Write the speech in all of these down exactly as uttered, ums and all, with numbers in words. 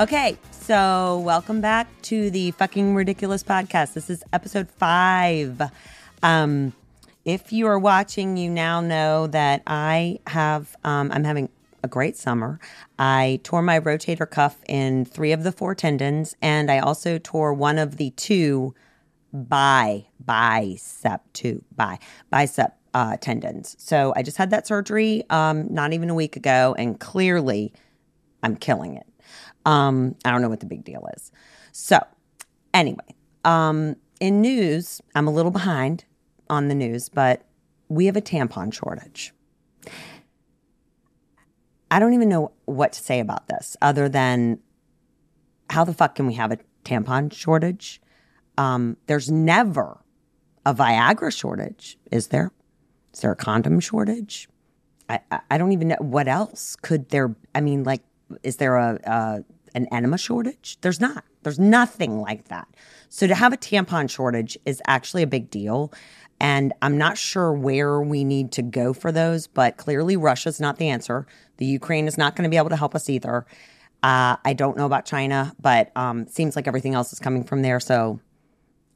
Okay, so welcome back to the Fucking Ridiculous Podcast. This is episode five. Um, if you are watching, you now know that I have, um, I'm having a great summer. I tore my rotator cuff in three of the four tendons, and I also tore one of the two bi, bicep, two, bi, bicep uh, tendons. So I just had that surgery um, not even a week ago, and clearly I'm killing it. Um, I don't know what the big deal is. So anyway, um, in news, I'm a little behind on the news, but we have a tampon shortage. I don't even know what to say about this other than how the fuck can we have a tampon shortage? Um, there's never a Viagra shortage, is there? Is there a condom shortage? I, I, I don't even know. What else could there, I mean, like, is there a uh, an enema shortage? There's not. There's nothing like that. So to have a tampon shortage is actually a big deal. And I'm not sure where we need to go for those, but clearly Russia's not the answer. The Ukraine is not going to be able to help us either. Uh, I don't know about China, but um, seems like everything else is coming from there. So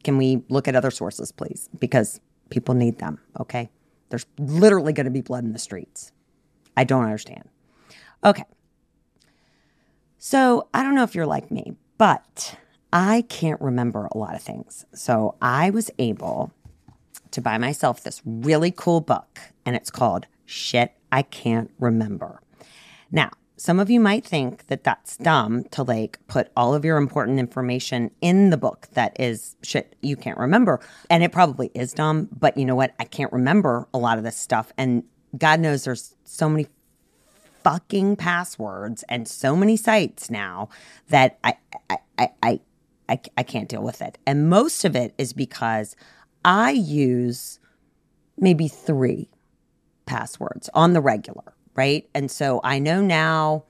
can we look at other sources, please? Because people need them, okay? There's literally going to be blood in the streets. I don't understand. Okay. So I don't know if you're like me, but I can't remember a lot of things. So I was able to buy myself this really cool book, and it's called Shit I Can't Remember. Now, some of you might think that that's dumb to, like, put all of your important information in the book that is shit you can't remember. And it probably is dumb, but you know what? I can't remember a lot of this stuff. And God knows there's so many fucking passwords and so many sites now that I I, I I I I can't deal with it. And most of it is because I use maybe three passwords on the regular, right? And so I know now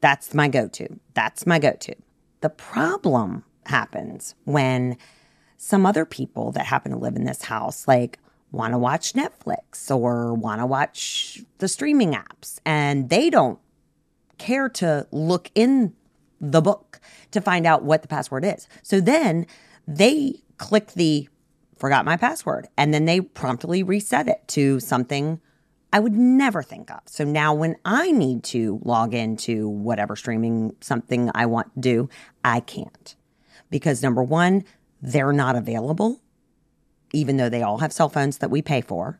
that's my go-to. That's my go-to. The problem happens when some other people that happen to live in this house, like, want to watch Netflix or want to watch the streaming apps, and they don't care to look in the book to find out what the password is. So then they click the forgot my password, and then they promptly reset it to something I would never think of. So now when I need to log into whatever streaming something I want to do, I can't. Because number one, they're not available, even though they all have cell phones that we pay for.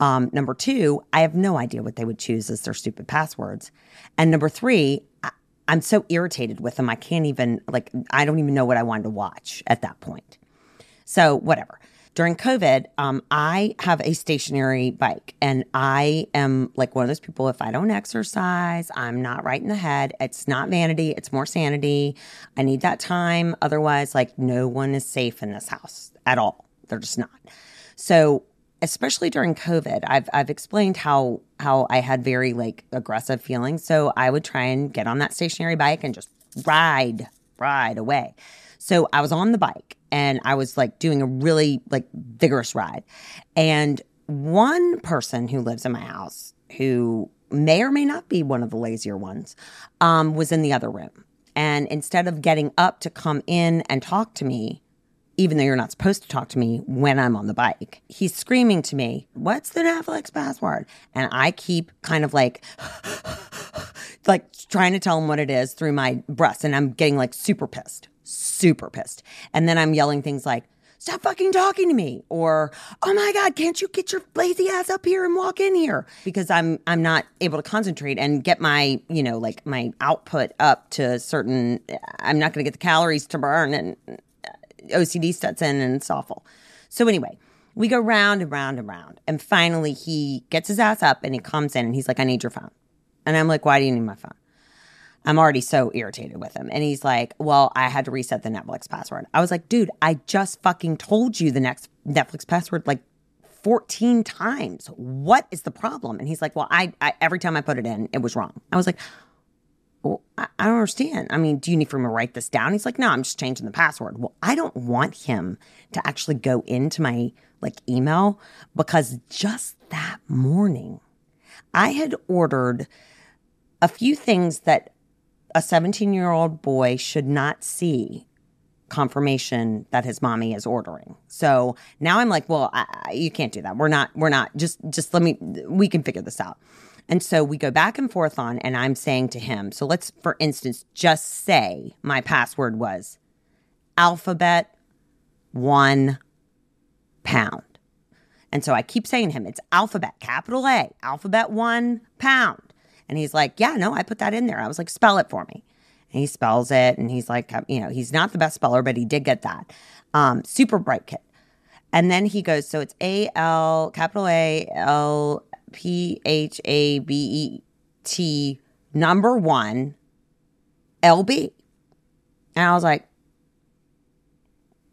Um, number two, I have no idea what they would choose as their stupid passwords. And number three, I, I'm so irritated with them. I can't even, like, I don't even know what I wanted to watch at that point. So whatever. During COVID, um, I have a stationary bike, and I am like one of those people, if I don't exercise, I'm not right in the head. It's not vanity. It's more sanity. I need that time. Otherwise, like, no one is safe in this house at all. They're just not. So especially during COVID, I've I've explained how how I had very, like, aggressive feelings. So I would try and get on that stationary bike and just ride, ride away. So I was on the bike, and I was, like, doing a really, like, vigorous ride. And one person who lives in my house, who may or may not be one of the lazier ones, um, was in the other room. And instead of getting up to come in and talk to me, even though you're not supposed to talk to me when I'm on the bike, he's screaming to me, what's the Netflix password? And I keep kind of like, like trying to tell him what it is through my breasts. And I'm getting, like, super pissed, super pissed. And then I'm yelling things like, stop fucking talking to me. Or, oh my God, can't you get your lazy ass up here and walk in here? Because I'm I'm not able to concentrate and get my, you know, like, my output up to certain, I'm not going to get the calories to burn, and O C D sets in, and it's awful. So anyway, we go round and round and round. And finally he gets his ass up, and he comes in, and he's like, I need your phone. And I'm like, why do you need my phone? I'm already so irritated with him. And he's like, well, I had to reset the Netflix password. I was like, dude, I just fucking told you the next Netflix password like fourteen times. What is the problem? And he's like, well, I, I every time I put it in, it was wrong. I was like, well, I don't understand. I mean, do you need for me to write this down? He's like, no, I'm just changing the password. Well, I don't want him to actually go into my, like, email, because just that morning I had ordered a few things that a seventeen-year-old boy should not see confirmation that his mommy is ordering. So now I'm like, well, I, you can't do that. We're not, we're not, just, just let me, we can figure this out. And so we go back and forth on, and I'm saying to him, so let's, for instance, just say my password was alphabet one pound. And so I keep saying to him, it's alphabet, capital A, alphabet one pound. And he's like, yeah, no, I put that in there. I was like, spell it for me. And he spells it, and he's like, you know, he's not the best speller, but he did get that. Um, super bright kid. And then he goes, so it's A L, capital A L P H A B E T, number one, L B. And I was like,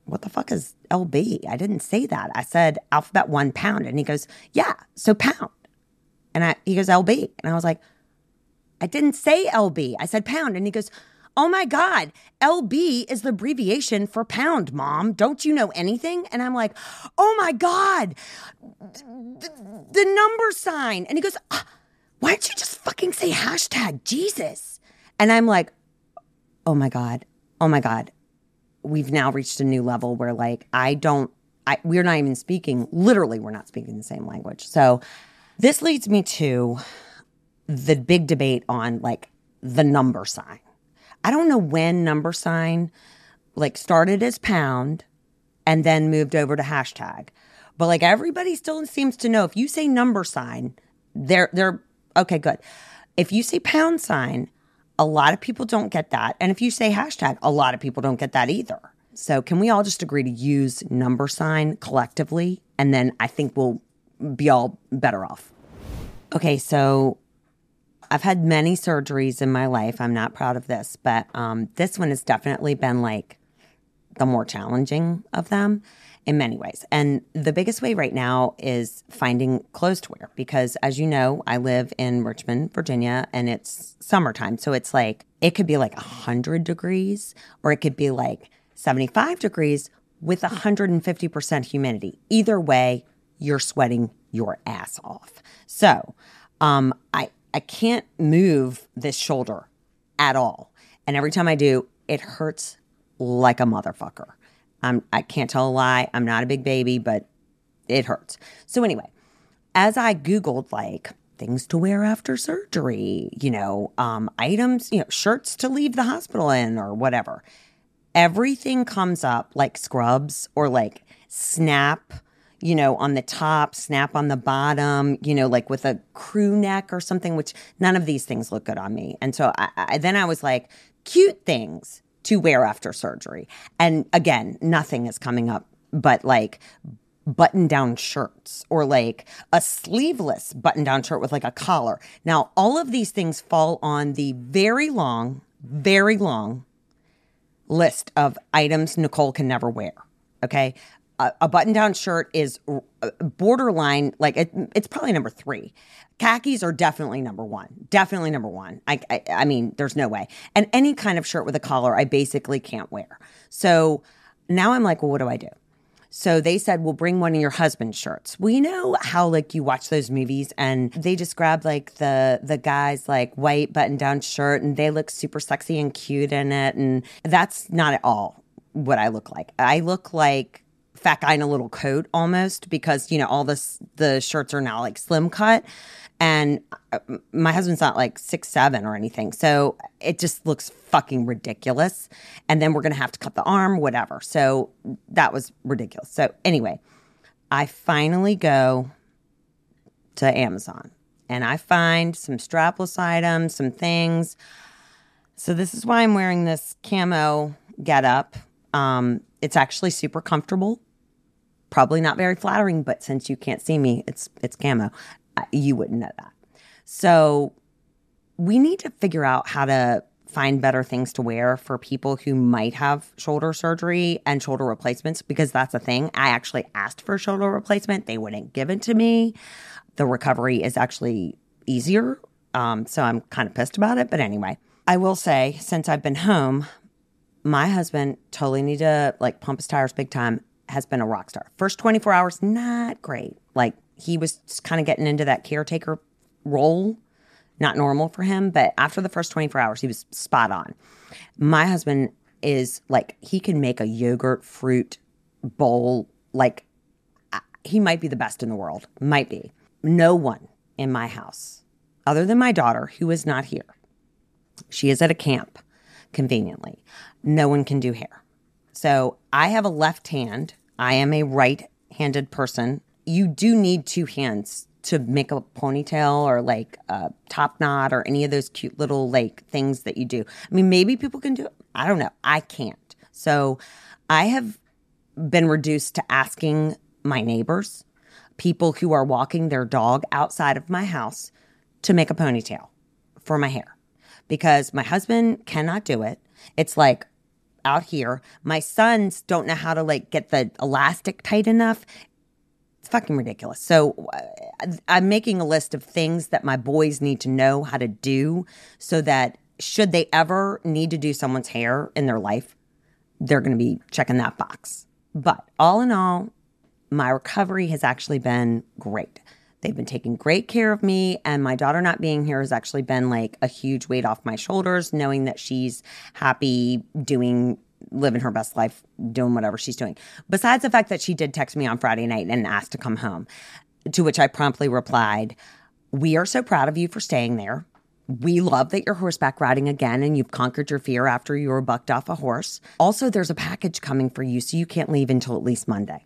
what the fuck is L B? I didn't say that. I said alphabet one pound. And he goes, yeah, so pound. And I, he goes, L B. And I was like, I didn't say L B. I said pound. And he goes, oh my God, L B is the abbreviation for pound, Mom. Don't you know anything? And I'm like, oh my God, the, the number sign. And he goes, ah, why don't you just fucking say hashtag Jesus? And I'm like, oh my God, oh my God. We've now reached a new level where like, I don't, I, we're not even speaking, literally we're not speaking the same language. So this leads me to the big debate on like the number sign. I don't know when number sign like started as pound and then moved over to hashtag. But like everybody still seems to know if you say number sign, they're, they're okay, good. If you say pound sign, a lot of people don't get that. And if you say hashtag, a lot of people don't get that either. So can we all just agree to use number sign collectively? And then I think we'll be all better off. Okay, so I've had many surgeries in my life. I'm not proud of this, but um, this one has definitely been like the more challenging of them in many ways. And the biggest way right now is finding clothes to wear because, as you know, I live in Richmond, Virginia, and it's summertime. So it's like it could be like one hundred degrees or it could be like seventy-five degrees with one hundred fifty percent humidity. Either way, you're sweating your ass off. So um, I I can't move this shoulder at all. And every time I do, it hurts like a motherfucker. I'm, I can't tell a lie. I'm not a big baby, but it hurts. So anyway, as I Googled like things to wear after surgery, you know, um, items, you know, shirts to leave the hospital in or whatever, everything comes up like scrubs or like snap, you know, on the top, snap on the bottom, you know, like with a crew neck or something, which none of these things look good on me. And so I, I, then I was like, cute things to wear after surgery. And again, nothing is coming up but like button-down shirts or like a sleeveless button-down shirt with like a collar. Now, all of these things fall on the very long, very long list of items Nicole can never wear, okay? A button-down shirt is borderline, like it, it's probably number three. Khakis are definitely number one. Definitely number one. I, I I mean, there's no way. And any kind of shirt with a collar, I basically can't wear. So now I'm like, well, what do I do? So they said, well, bring one of your husband's shirts. Well, you know how like you watch those movies and they just grab like the the guy's like white button-down shirt and they look super sexy and cute in it. And that's not at all what I look like. I look like fat guy in a little coat almost because, you know, all this, the shirts are now like slim cut and my husband's not like six, seven or anything. So it just looks fucking ridiculous. And then we're going to have to cut the arm, whatever. So that was ridiculous. So anyway, I finally go to Amazon and I find some strapless items, some things. So this is why I'm wearing this camo getup. Um, it's actually super comfortable. Probably not very flattering, but since you can't see me, it's it's camo. Uh, you wouldn't know that. So we need to figure out how to find better things to wear for people who might have shoulder surgery and shoulder replacements because that's a thing. I actually asked for a shoulder replacement. They wouldn't give it to me. The recovery is actually easier, um, so I'm kind of pissed about it. But anyway, I will say since I've been home, my husband, totally need to like pump his tires big time, has been a rock star. First twenty-four hours, not great. Like he was kind of getting into that caretaker role. not normal for him. But after the first twenty-four hours, he was spot on. My husband is like, he can make a yogurt fruit bowl. Like, he might be the best in the world. Might be. No one in my house, other than my daughter, who is not here. She is at a camp, conveniently. No one can do hair. So I have a left hand. I am a right-handed person. You do need two hands to make a ponytail or like a top knot or any of those cute little like things that you do. I mean, maybe people can do it. I don't know. I can't. So I have been reduced to asking my neighbors, people who are walking their dog outside of my house, to make a ponytail for my hair because my husband cannot do it. It's like out here. My sons don't know how to like get the elastic tight enough. It's fucking ridiculous. So I'm making a list of things that my boys need to know how to do so that should they ever need to do someone's hair in their life, they're going to be checking that box. But all in all, my recovery has actually been great. They've been taking great care of me, and my daughter not being here has actually been like a huge weight off my shoulders, knowing that she's happy doing, living her best life, doing whatever she's doing. Besides the fact that she did text me on Friday night and asked to come home, to which I promptly replied, "We are so proud of you for staying there. We love that you're horseback riding again and you've conquered your fear after you were bucked off a horse. Also, there's a package coming for you, so you can't leave until at least Monday.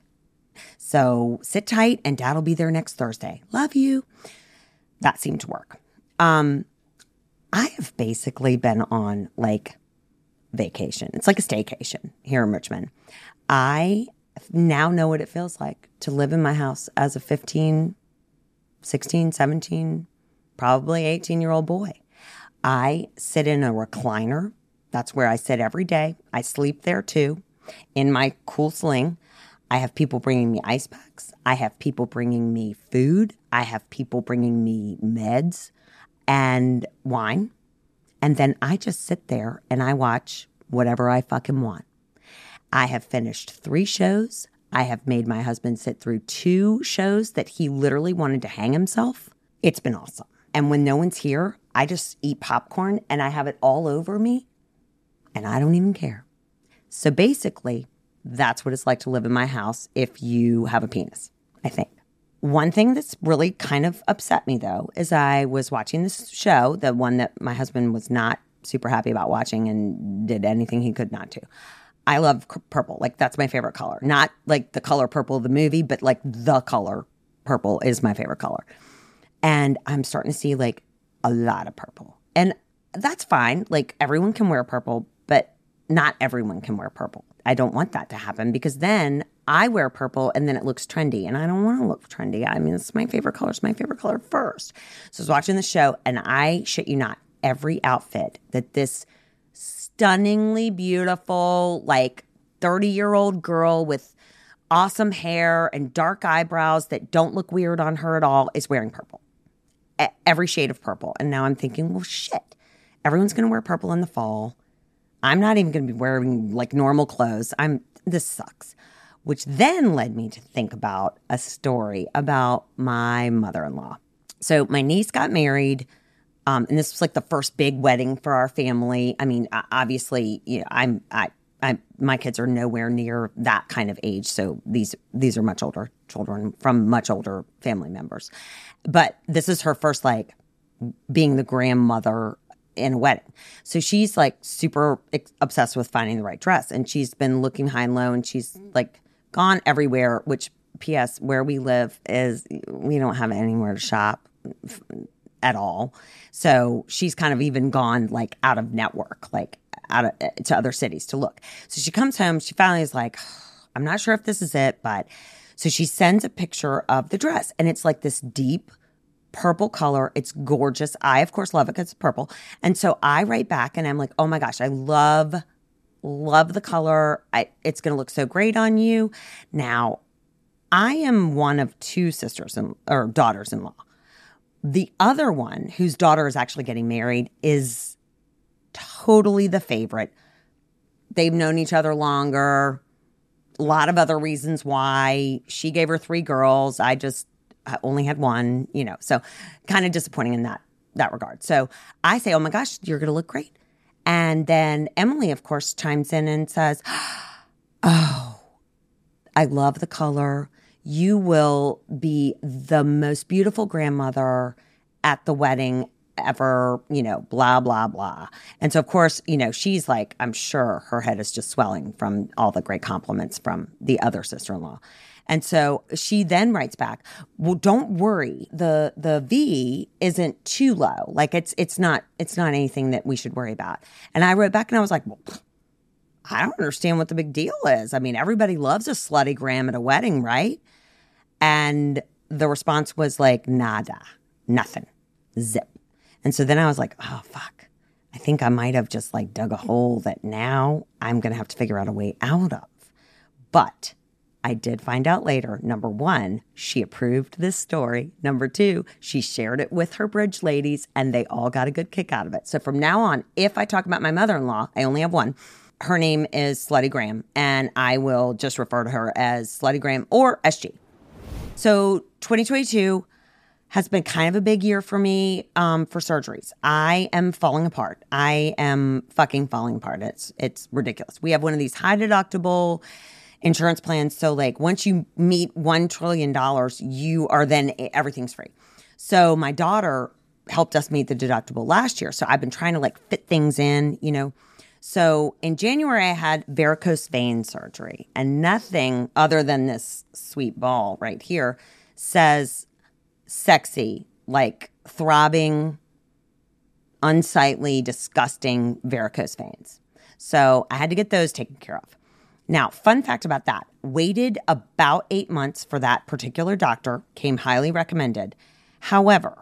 So sit tight and Dad'll be there next Thursday. Love you." That seemed to work. Um, I have basically been on like vacation. It's like a staycation here in Richmond. I now know what it feels like to live in my house as a fifteen, sixteen, seventeen, probably eighteen-year-old boy. I sit in a recliner. That's where I sit every day. I sleep there too in my cool sling. I have people bringing me ice packs. I have people bringing me food. I have people bringing me meds and wine. And then I just sit there and I watch whatever I fucking want. I have finished three shows. I have made my husband sit through two shows that he literally wanted to hang himself. It's been awesome. And when no one's here, I just eat popcorn and I have it all over me and I don't even care. So basically, that's what it's like to live in my house if you have a penis, I think. One thing that's really kind of upset me, though, is I was watching this show, the one that my husband was not super happy about watching and did anything he could not to. I love purple. Like, that's my favorite color. Not, like, the color purple of the movie, but, like, the color purple is my favorite color. And I'm starting to see, like, a lot of purple. And that's fine. Like, everyone can wear purple, but not everyone can wear purple. I don't want that to happen because then I wear purple and then it looks trendy and I don't want to look trendy. I mean, it's my favorite color. It's my favorite color first. So I was watching the show and I shit you not, every outfit that this stunningly beautiful, like thirty-year-old girl with awesome hair and dark eyebrows that don't look weird on her at all is wearing purple. Every shade of purple. And now I'm thinking, well, shit, everyone's going to wear purple in the fall. I'm not even going to be wearing, like, normal clothes. I'm this sucks, which then led me to think about a story about my mother-in-law. So my niece got married, um, and this was, like, the first big wedding for our family. I mean, obviously, you know, I'm, I, I, my kids are nowhere near that kind of age, so these these are much older children from much older family members. But this is her first, like, being the grandmother in a wedding. So she's like super obsessed with finding the right dress. And she's been looking high and low and she's like gone everywhere, which P S where we live is we don't have anywhere to shop at all. So she's kind of even gone like out of network, like out of, to other cities to look. So she comes home. She finally is like, I'm not sure if this is it, but so she sends a picture of the dress and it's like this deep purple color. It's gorgeous. I, of course, love it because it's purple. And so I write back and I'm like, oh my gosh, I love, love the color. I, it's going to look so great on you. Now, I am one of two sisters in, or daughters-in-law. The other one, whose daughter is actually getting married, is totally the favorite. They've known each other longer. A lot of other reasons why. She gave her three girls. I just I only had one, you know, so kind of disappointing in that that regard. So I say, oh my gosh, you're going to look great. And then Emily, of course, chimes in and says, oh, I love the color. You will be the most beautiful grandmother at the wedding ever, you know, blah, blah, blah. And so, of course, you know, she's like, I'm sure her head is just swelling from all the great compliments from the other sister-in-law. And so she then writes back, well, don't worry. The the V isn't too low. Like it's it's not it's not anything that we should worry about. And I wrote back and I was like, well, I don't understand what the big deal is. I mean, everybody loves a slutty gram at a wedding, right? And the response was like, nada, nothing, zip. And so then I was like, oh, fuck. I think I might have just like dug a hole that now I'm going to have to figure out a way out of. But I did find out later, number one, she approved this story. Number two, she shared it with her bridge ladies, and they all got a good kick out of it. So from now on, if I talk about my mother-in-law, I only have one. Her name is Slutty Gram, and I will just refer to her as Slutty Gram or S G. So twenty twenty-two has been kind of a big year for me um, for surgeries. I am falling apart. I am fucking falling apart. It's, it's ridiculous. We have one of these high-deductible insurance plans. So like once you meet one trillion dollars, you are then everything's free. So my daughter helped us meet the deductible last year. So I've been trying to like fit things in, you know. So in January, I had varicose vein surgery, and nothing other than this sweet ball right here says sexy, like throbbing, unsightly, disgusting varicose veins. So I had to get those taken care of. Now, fun fact about that, waited about eight months for that particular doctor, came highly recommended. However,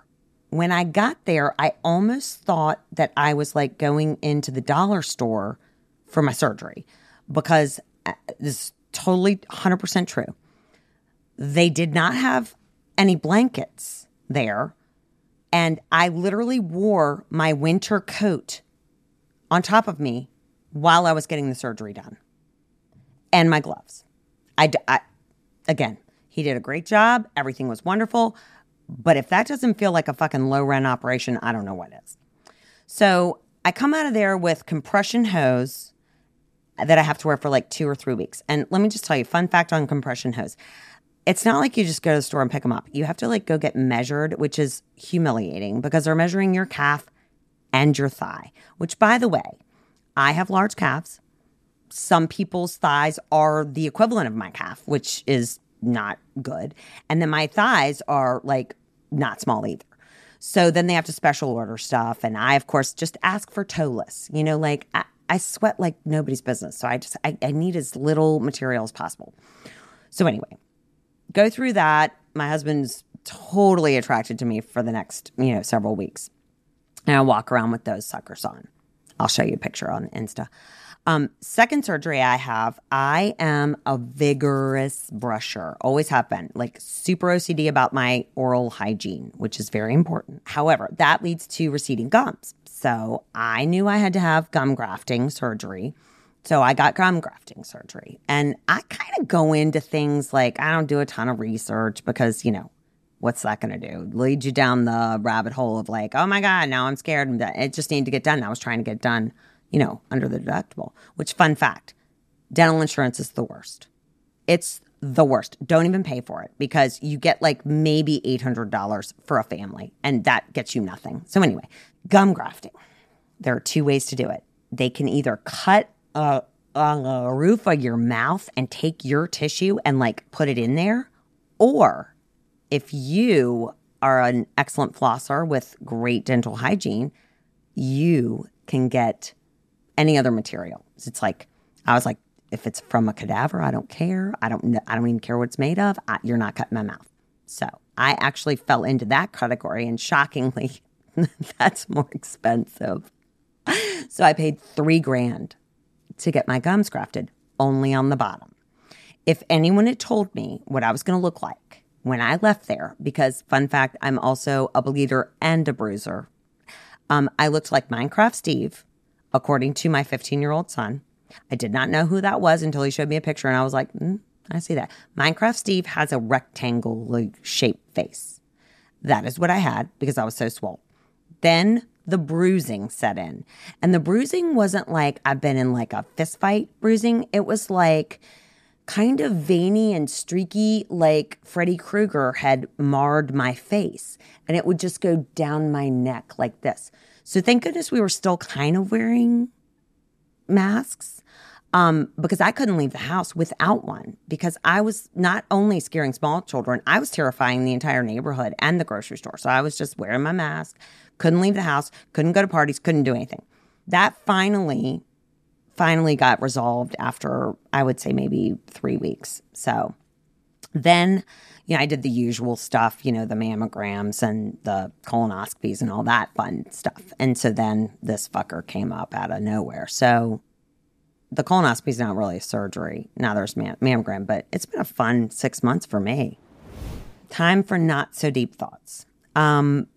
when I got there, I almost thought that I was like going into the dollar store for my surgery because this is totally one hundred percent true. They did not have any blankets there, and I literally wore my winter coat on top of me while I was getting the surgery done. And my gloves. I, I, again, he did a great job. Everything was wonderful. But if that doesn't feel like a fucking low-rent operation, I don't know what is. So I come out of there with compression hose that I have to wear for like two or three weeks. And let me just tell you, fun fact on compression hose. It's not like you just go to the store and pick them up. You have to like go get measured, which is humiliating because they're measuring your calf and your thigh. Which, by the way, I have large calves. Some people's thighs are the equivalent of my calf, which is not good. And then my thighs are like not small either. So then they have to special order stuff. And I, of course, just ask for toeless. You know, like I, I sweat like nobody's business. So I just, I, I need as little material as possible. So anyway, go through that. My husband's totally attracted to me for the next, you know, several weeks. And I walk around with those suckers on. I'll show you a picture on Insta. Um, second surgery I have, I am a vigorous brusher. Always have been. Like super O C D about my oral hygiene, which is very important. However, that leads to receding gums. So I knew I had to have gum grafting surgery. So I got gum grafting surgery. And I kind of go into things like I don't do a ton of research because, you know, what's that going to do? Lead you down the rabbit hole of like, oh my God, now I'm scared. And it just needed to get done. I was trying to get done, you know, under the deductible, which fun fact, dental insurance is the worst. It's the worst. Don't even pay for it because you get like maybe eight hundred dollars for a family and that gets you nothing. So anyway, gum grafting. There are two ways to do it. They can either cut a, a roof of your mouth and take your tissue and like put it in there, or if you are an excellent flosser with great dental hygiene, you can get any other material. It's like, I was like, if it's from a cadaver, I don't care. I don't I don't even care what it's made of. I, you're not cutting my mouth. So I actually fell into that category, and shockingly, that's more expensive. So I paid three grand to get my gums grafted, only on the bottom. If anyone had told me what I was going to look like when I left there, because fun fact, I'm also a bleeder and a bruiser. Um, I looked like Minecraft Steve, according to my fifteen-year-old son. I did not know who that was until he showed me a picture, and I was like, mm, I see that. Minecraft Steve has a rectangle-shaped face. That is what I had because I was so swole. Then the bruising set in. And the bruising wasn't like I've been in like a fist fight bruising. It was like kind of veiny and streaky, like Freddy Krueger had marred my face. And it would just go down my neck like this. So thank goodness we were still kind of wearing masks um, because I couldn't leave the house without one because I was not only scaring small children, I was terrifying the entire neighborhood and the grocery store. So I was just wearing my mask, couldn't leave the house, couldn't go to parties, couldn't do anything. That finally, finally got resolved after I would say maybe three weeks. So then, you know, I did the usual stuff, you know, the mammograms and the colonoscopies and all that fun stuff. And so then this fucker came up out of nowhere. So the colonoscopy is not really a surgery. Now there's mam- mammogram, but it's been a fun six months for me. Time for not so deep thoughts. Um,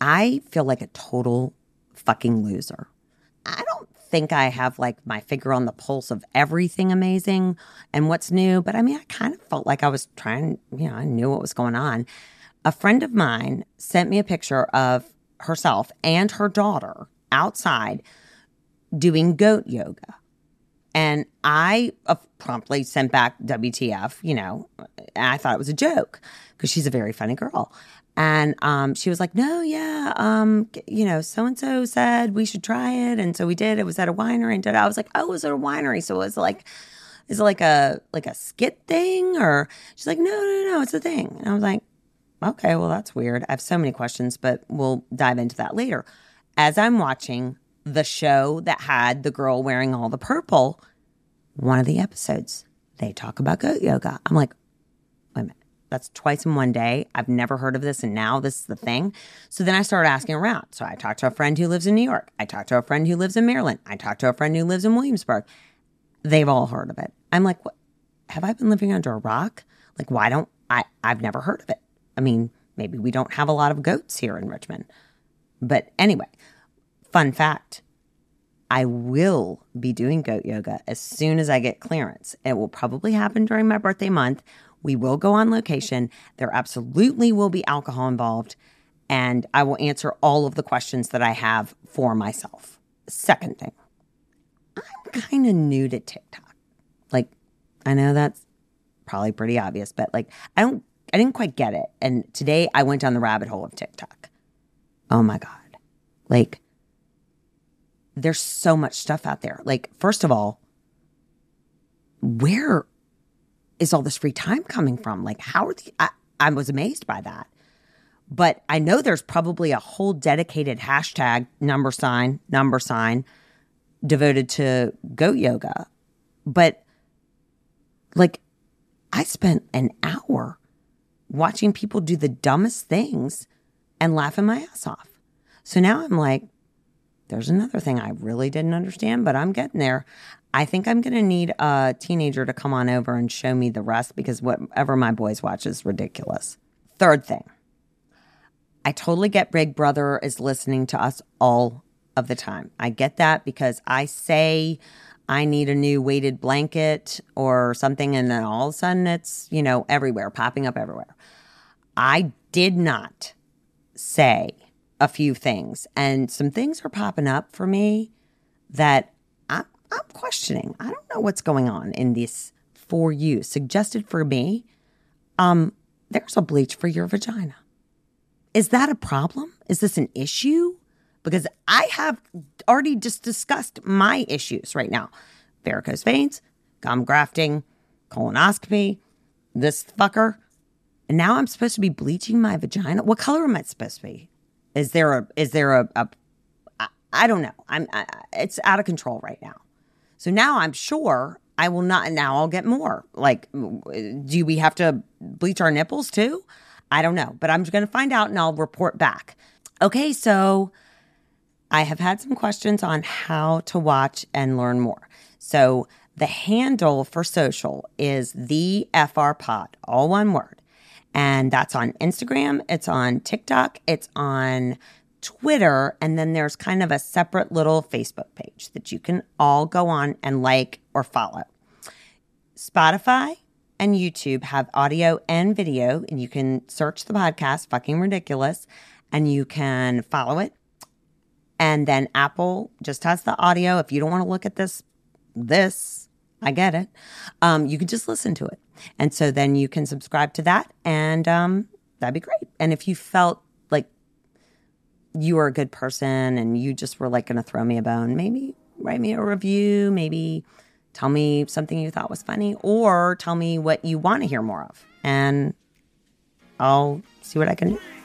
I feel like a total fucking loser. I don't think I have like my finger on the pulse of everything amazing and what's new. But I mean, I kind of felt like I was trying, you know, I knew what was going on. A friend of mine sent me a picture of herself and her daughter outside doing goat yoga. And I promptly sent back W T F, you know, I thought it was a joke because she's a very funny girl. And um, she was like, no, yeah, um, you know, so-and-so said we should try it. And so we did. It was at a winery. And did I was like, oh, it was at a winery. So it was like, is it like a, like a skit thing? Or she's like, no, no, no, it's a thing. And I was like, okay, well, that's weird. I have so many questions, but we'll dive into that later. As I'm watching the show that had the girl wearing all the purple, one of the episodes, they talk about goat yoga. I'm like, wait a minute. That's twice in one day. I've never heard of this, and now this is the thing. So then I started asking around. So I talked to a friend who lives in New York. I talked to a friend who lives in Maryland. I talked to a friend who lives in Williamsburg. They've all heard of it. I'm like, what? Have I been living under a rock? Like, why don't I? I've never heard of it. I mean, maybe we don't have a lot of goats here in Richmond. But anyway, fun fact. I will be doing goat yoga as soon as I get clearance. It will probably happen during my birthday month. We will go on location. There absolutely will be alcohol involved, and I will answer all of the questions that I have for myself. Second thing, I'm kind of new to TikTok. Like, I know that's probably pretty obvious, but like, I don't, I didn't quite get it. And today I went down the rabbit hole of TikTok. Oh my God. Like, there's so much stuff out there. Like, first of all, where is all this free time coming from? Like, how are the, I, I was amazed by that. But I know there's probably a whole dedicated hashtag number sign, number sign devoted to goat yoga. But like, I spent an hour watching people do the dumbest things and laughing my ass off. So now I'm like, there's another thing I really didn't understand, but I'm getting there. I think I'm going to need a teenager to come on over and show me the rest because whatever my boys watch is ridiculous. Third thing, I totally get Big Brother is listening to us all of the time. I get that because I say I need a new weighted blanket or something, and then all of a sudden it's, you know, everywhere, popping up everywhere. I did not say a few things, and some things are popping up for me that I'm questioning. I don't know what's going on in this for you. Suggested for me, um, there's a bleach for your vagina. Is that a problem? Is this an issue? Because I have already just discussed my issues right now. Varicose veins, gum grafting, colonoscopy, this fucker. And now I'm supposed to be bleaching my vagina. What color am I supposed to be? Is there a, is there a, a I, I don't know. I'm, I, it's out of control right now. So now I'm sure I will not, now I'll get more. Like, do we have to bleach our nipples too? I don't know, but I'm just going to find out and I'll report back. Okay, so I have had some questions on how to watch and learn more. So the handle for social is the F R pod, all one word. And that's on Instagram, it's on TikTok, it's on Twitter, and then there's kind of a separate little Facebook page that you can all go on and like or follow. Spotify and YouTube have audio and video, and you can search the podcast, Fucking Ridiculous, and you can follow it. And then Apple just has the audio. If you don't want to look at this, this, I get it. Um, you can just listen to it. And so then you can subscribe to that, and um, that'd be great. And if you felt like you were a good person and you just were like going to throw me a bone, maybe write me a review, maybe tell me something you thought was funny, or tell me what you want to hear more of. And I'll see what I can do.